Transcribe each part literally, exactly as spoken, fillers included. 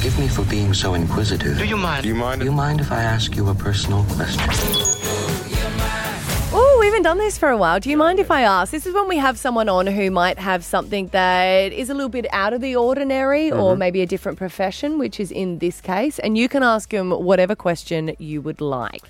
Forgive me for being so inquisitive. Do you mind? Do you mind? Do you mind if I ask you a personal question? We haven't done this for a while. Do you mind if I ask? This is when we have someone on who might have something that is a little bit out of the ordinary, mm-hmm. or maybe a different profession, which is in this case. And you can ask them whatever question you would like.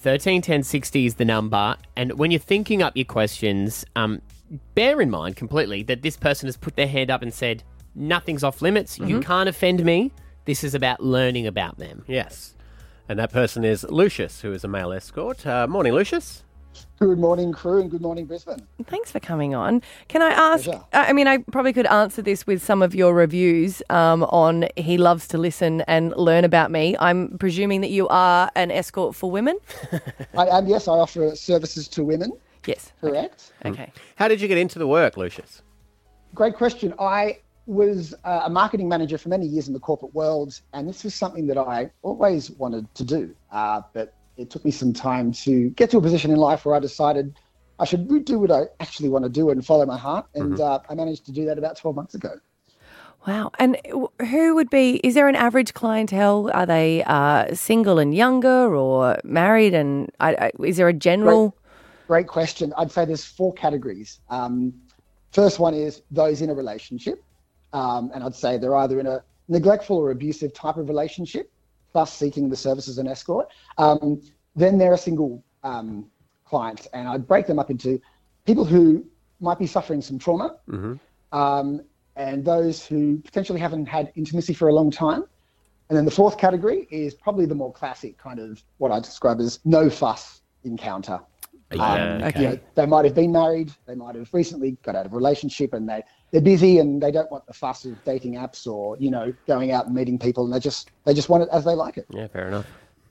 thirteen ten sixty is the number. And when you're thinking up your questions, um, bear in mind completely that this person has put their hand up and said, nothing's off limits. Mm-hmm. You can't offend me. This is about learning about them. Yes. And that person is Lucius, who is a male escort. Uh, morning, Lucius. Good morning, crew, and good morning, Brisbane. Thanks for coming on. Can I ask, Pleasure. I mean, I probably could answer this with some of your reviews um, on He Loves to Listen and Learn About Me. I'm presuming that you are an escort for women? I am, yes. I offer services to women. Yes. Correct. Okay. okay. How did you get into the work, Lucius? Great question. I was uh, a marketing manager for many years in the corporate world, and this was something that I always wanted to do, uh, but it took me some time to get to a position in life where I decided I should do what I actually want to do and follow my heart. And mm-hmm. uh, I managed to do that about twelve months ago. Wow. And who would be, is there an average clientele? Are they uh, single and younger or married? And I, I, is there a general? Great, great question. I'd say there's four categories. Um, first one is those in a relationship. Um, and I'd say they're either in a neglectful or abusive type of relationship, plus seeking the service as an escort. Um, then there are single um, clients, and I'd break them up into people who might be suffering some trauma, mm-hmm. um, and those who potentially haven't had intimacy for a long time. And then the fourth category is probably the more classic kind of what I describe as no fuss encounter. Yeah, um, okay. You know, they might have been married, they might have recently got out of a relationship, and they, they're busy and they don't want the fuss of dating apps or, you know, going out and meeting people, and they just they just want it as they like it. Yeah, fair enough.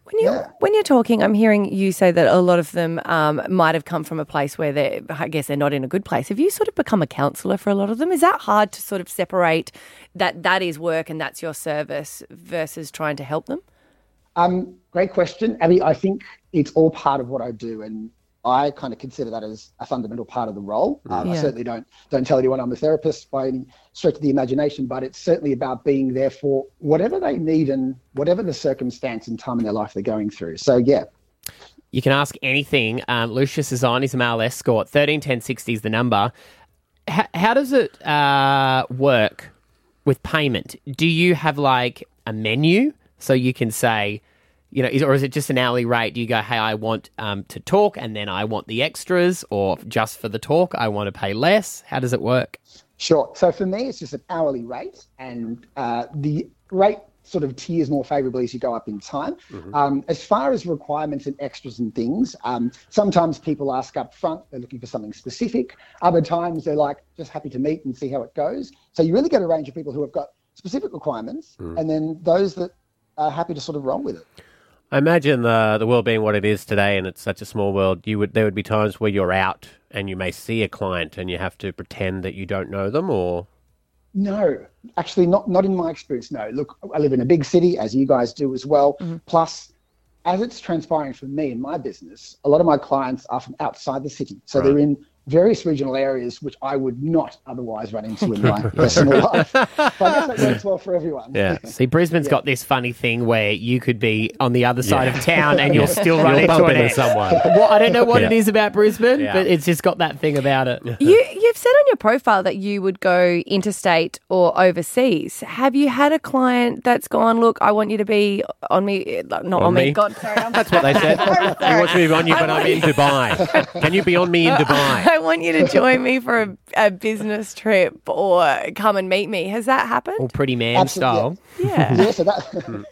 When you yeah. when you're talking, I'm hearing you say that a lot of them um, might have come from a place where they, I guess, they're not in a good place. Have you sort of become a counsellor for a lot of them? Is that hard to sort of separate that that is work and that's your service versus trying to help them? Um, great question, Abby. I think it's all part of what I do, and I kind of consider that as a fundamental part of the role. Um, yeah. I certainly don't don't tell anyone I'm a therapist by any stretch of the imagination, but it's certainly about being there for whatever they need and whatever the circumstance and time in their life they're going through. So, yeah. You can ask anything. Um, Lucius is on. He's a male escort. thirteen ten sixty is the number. H- how does it uh, work with payment? Do you have like a menu so you can say, you know, is, or is it just an hourly rate? Do you go, hey, I want um, to talk and then I want the extras, or just for the talk, I want to pay less? How does it work? Sure. So for me, it's just an hourly rate, and uh, the rate sort of tiers more favourably as you go up in time. Mm-hmm. Um, as far as requirements and extras and things, um, sometimes people ask up front, they're looking for something specific. Other times they're like, just happy to meet and see how it goes. So you really get a range of people who have got specific requirements, mm. and then those that are happy to sort of roll with it. I imagine the the world being what it is today, and it's such a small world, you would there would be times where you're out and you may see a client and you have to pretend that you don't know them, or? No, actually not, not in my experience, no. Look, I live in a big city, as you guys do as well. Mm-hmm. Plus, as it's transpiring for me in my business, a lot of my clients are from outside the city. So right. They're in various regional areas which I would not otherwise run into in my personal life. But I guess that works well for everyone. Yeah. See, Brisbane's yeah. got this funny thing where you could be on the other side yeah. of town and you'll still run you'll into it. someone. Well, I don't know what yeah. it is about Brisbane, yeah. but it's just got that thing about it. You, you've said on your profile that you would go interstate or overseas. Have you had a client that's gone, look, I want you to be on me, not on, on me. me. God, sorry. I'm that's what they said. He wants me to be on you, but I'm in Dubai. Can you be on me in Dubai? I want you to join me for a, a business trip or come and meet me. Has that happened? Well, pretty man Absolutely, style. Yeah. Yeah. yeah, so, that,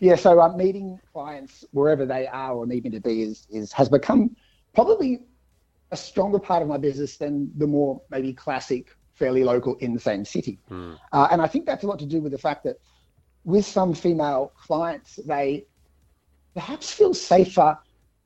yeah, so um, meeting clients wherever they are or need me to be is, is has become probably a stronger part of my business than the more maybe classic, fairly local in the same city. Mm. Uh, and I think that's a lot to do with the fact that with some female clients, they perhaps feel safer,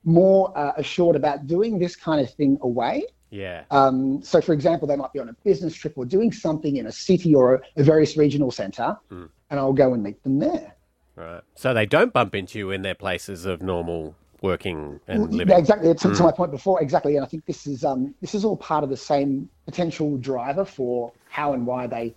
more uh, assured about doing this kind of thing away. Yeah. Um, so, for example, they might be on a business trip or doing something in a city or a, a various regional centre, mm. and I'll go and meet them there. Right. So they don't bump into you in their places of normal working and well, living. Exactly. To, mm. to my point before, exactly. And I think this is um, this is all part of the same potential driver for how and why they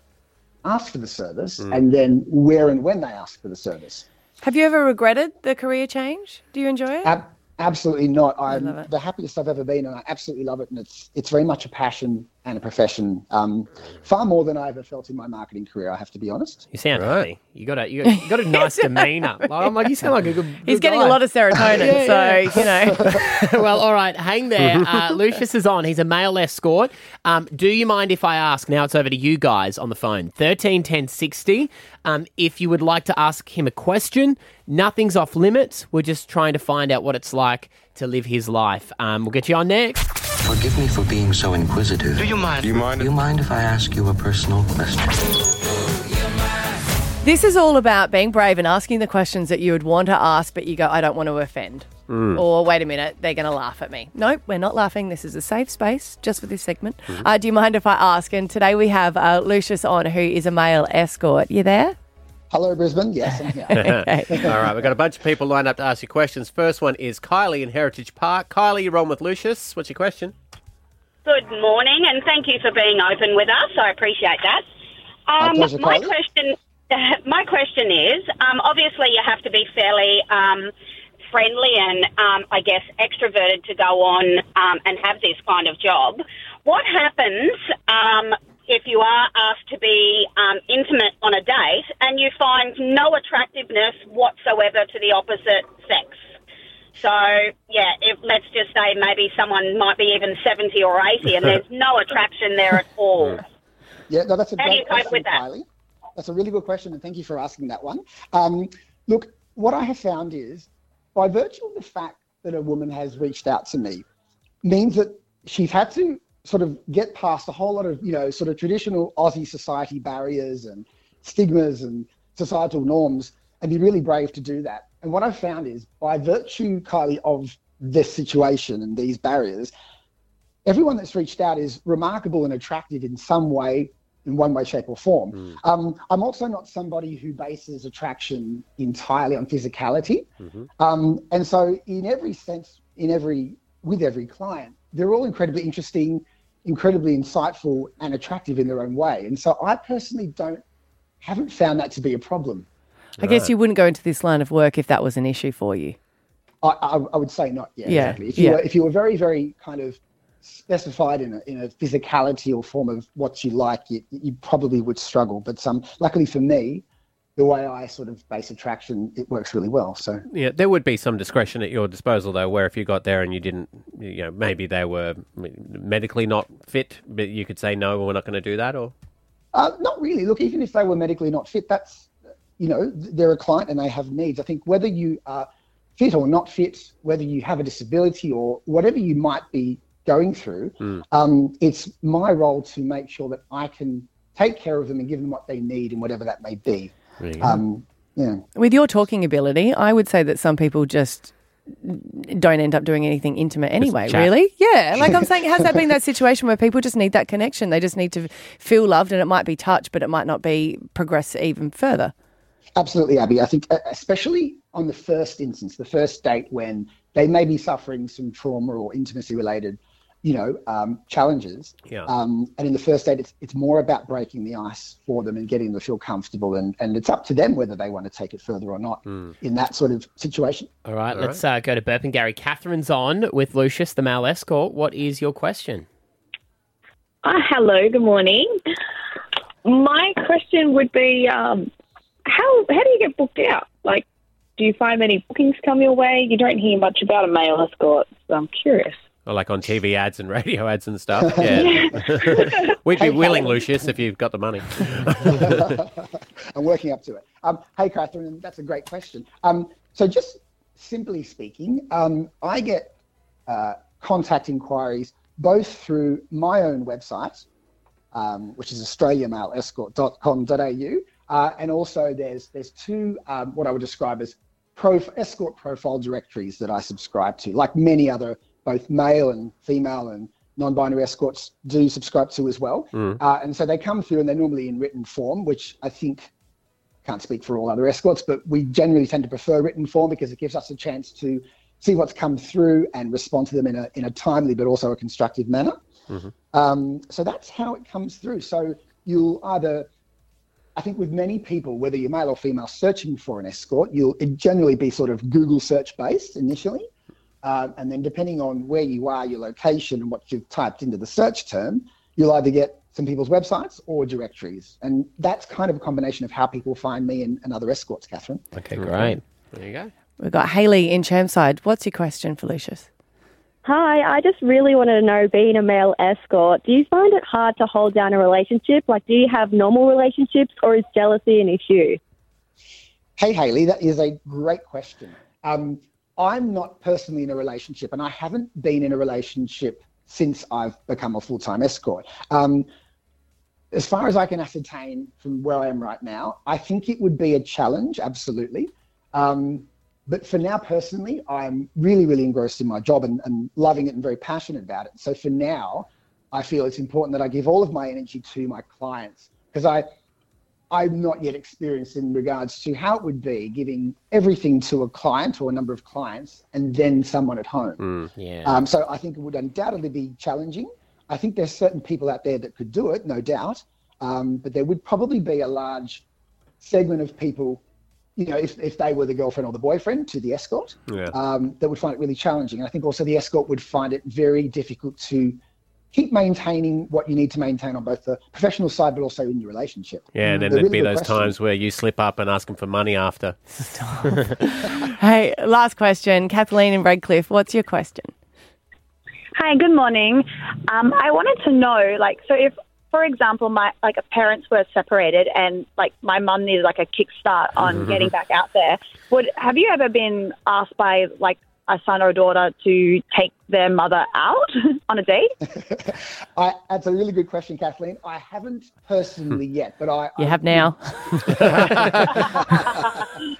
ask for the service mm. and then where and when they ask for the service. Have you ever regretted the career change? Do you enjoy it? Ab- absolutely not. I'm I the happiest I've ever been, and I absolutely love it. And it's it's very much a passion and a profession, um, far more than I ever felt in my marketing career, I have to be honest. You sound right. happy. You got a you got, you got a nice demeanor. Like, I'm like, you sound like a good. He's good getting guy. A lot of serotonin, yeah, so yeah. you know. Well, all right, hang there. Uh, Lucius is on. He's a male escort. Um, do you mind if I ask? Now it's over to you guys on the phone. Thirteen ten sixty. Um, if you would like to ask him a question, nothing's off limits. We're just trying to find out what it's like to live his life. Um, we'll get you on next. Forgive me for being so inquisitive. Do you mind? Do you mind? Do you mind if I ask you a personal question? This is all about being brave and asking the questions that you would want to ask, but you go, I don't want to offend. Mm. Or, wait a minute, they're going to laugh at me. Nope, we're not laughing. This is a safe space just for this segment. Mm-hmm. Uh, do you mind if I ask? And today we have uh, Lucius on, who is a male escort. You there? Hello, Brisbane. Yes, I'm here. Okay. All right, we've got a bunch of people lined up to ask you questions. First one is Kylie in Heritage Park. Kylie, you're on with Lucius. What's your question? Good morning, and thank you for being open with us. I appreciate that. Um, my pleasure, my question, my question is, um, obviously you have to be fairly um, friendly and, um, I guess, extroverted to go on um, and have this kind of job. What happens... Um, if you are asked to be um, intimate on a date and you find no attractiveness whatsoever to the opposite sex? So, yeah, if, let's just say maybe someone might be even seventy or eighty and there's no attraction there at all. Yeah, no, that's a great question, Kylie. That's a really good question, and thank you for asking that one. Um, look, what I have found is, by virtue of the fact that a woman has reached out to me, means that she's had to sort of get past a whole lot of, you know, sort of traditional Aussie society barriers and stigmas and societal norms, and be really brave to do that. And what I've found is, by virtue, Kylie, of this situation and these barriers, everyone that's reached out is remarkable and attractive in some way, in one way, shape or form. Mm. Um, I'm also not somebody who bases attraction entirely on physicality. Mm-hmm. Um, and so in every sense, in every with every client, they're all incredibly interesting, incredibly insightful and attractive in their own way. And so I personally don't, haven't found that to be a problem. I right. guess you wouldn't go into this line of work if that was an issue for you. I, I, I would say not, yeah, yeah. exactly. If you, yeah. were, if you were very, very kind of specified in a, in a physicality or form of what you like, you, you probably would struggle. But um, luckily for me, the way I sort of base attraction, it works really well. So yeah, there would be some discretion at your disposal, though, where if you got there and you didn't, you know, maybe they were medically not fit, but you could say, no, we're not going to do that, or? Uh, not really. Look, even if they were medically not fit, that's, you know, they're a client and they have needs. I think whether you are fit or not fit, whether you have a disability or whatever you might be going through, mm. um, it's my role to make sure that I can take care of them and give them what they need and whatever that may be. Um, yeah. With your talking ability, I would say that some people just don't end up doing anything intimate anyway, really. Yeah. Like I'm saying, has that been that situation where people just need that connection? They just need to feel loved, and it might be touch, but it might not be progress even further. Absolutely, Abby. I think especially on the first instance, the first date when they may be suffering some trauma or intimacy-related, you know, um, challenges. Yeah. Um, and in the first date, it's, it's more about breaking the ice for them and getting them to feel comfortable. And, and it's up to them whether they want to take it further or not mm. in that sort of situation. All right, All let's right. Uh, go to Burpengary. Catherine's on with Lucius, the male escort. What is your question? Uh, hello, good morning. My question would be, um, how how do you get booked out? Like, do you find many bookings come your way? You don't hear much about a male escort, so I'm curious. Or like on T V ads and radio ads and stuff. Yeah. We'd be willing, Lucius, if you've got the money. I'm working up to it. Um, hey, Catherine, that's a great question. Um, so just simply speaking, um, I get uh, contact inquiries both through my own website, um, which is australia male escort dot com dot a u, uh, and also there's there's two um, what I would describe as pro- escort profile directories that I subscribe to, like many other both male and female and non-binary escorts do subscribe to as well. Mm. Uh, and so they come through and they're normally in written form, which I think, can't speak for all other escorts, but we generally tend to prefer written form because it gives us a chance to see what's come through and respond to them in a in a timely but also a constructive manner. Mm-hmm. Um, so that's how it comes through. So you'll either I think with many people, whether you're male or female searching for an escort, you'll generally be sort of Google search based initially. Uh, and then depending on where you are, your location and what you've typed into the search term, you'll either get some people's websites or directories. And that's kind of a combination of how people find me and, and other escorts, Catherine. Okay, great. There you go. We've got Hayley in Champside. What's your question for Lucius? Hi, I just really wanted to know, being a male escort, do you find it hard to hold down a relationship? Like, do you have normal relationships, or is jealousy an issue? Hey, Hayley, that is a great question. Um, I'm not personally in a relationship, and I haven't been in a relationship since I've become a full-time escort. Um, as far as I can ascertain from where I am right now, I think it would be a challenge, absolutely. Um, But for now, personally, I'm really, really engrossed in my job and, and loving it and very passionate about it. So for now, I feel it's important that I give all of my energy to my clients, because I, I'm not yet experienced in regards to how it would be giving everything to a client or a number of clients and then someone at home. Mm, yeah. Um, so I think it would undoubtedly be challenging. I think there's certain people out there that could do it, no doubt, um, but there would probably be a large segment of people, you know, if, if they were the girlfriend or the boyfriend to the escort, yeah. um, they would find it really challenging. And I think also the escort would find it very difficult to keep maintaining what you need to maintain on both the professional side, but also in your relationship. Yeah, and then there'd really be those question. times where you slip up and ask them for money after. Stop. Hey, last question. Kathleen in Redcliffe, what's your question? Hi, good morning. Um, I wanted to know, like, so if, for example, my like parents were separated and like my mum needed like a kickstart on mm-hmm. getting back out there. Would have you ever been asked by like a son or a daughter to take their mother out on a date? I, that's a really good question, Kathleen. I haven't personally yet, but I you I, have I, now.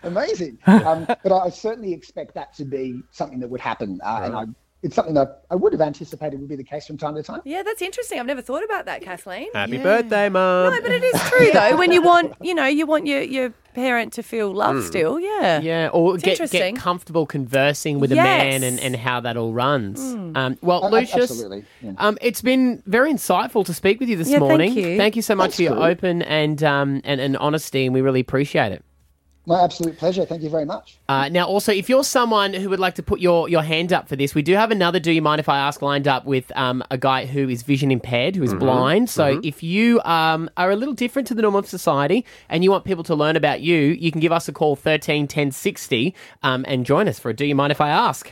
Amazing, um, but I certainly expect that to be something that would happen, uh, right. and I. It's something that I would have anticipated would be the case from time to time. Yeah, that's interesting. I've never thought about that, Kathleen. Happy yeah. birthday, Mum. No, but it is true, though. When you want, you know, you want your, your parent to feel love mm. still, yeah. Yeah, or get, get comfortable conversing with yes. a man and, and how that all runs. Mm. Um, well, oh, Lucius, absolutely. Yeah. um, it's been very insightful to speak with you this yeah, morning. Thank you. Thank you so much that's for your cool. open and, um, and, and honesty, and we really appreciate it. My absolute pleasure. Thank you very much. Uh, now, also, if you're someone who would like to put your, your hand up for this, we do have another Do You Mind If I Ask lined up with um, a guy who is vision impaired, who is mm-hmm. blind. So mm-hmm. if you um, are a little different to the norm of society and you want people to learn about you, you can give us a call, thirteen ten sixty, um, and join us for a Do You Mind If I Ask?